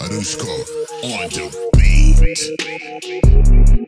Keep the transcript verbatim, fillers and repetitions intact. Arusko on the beat.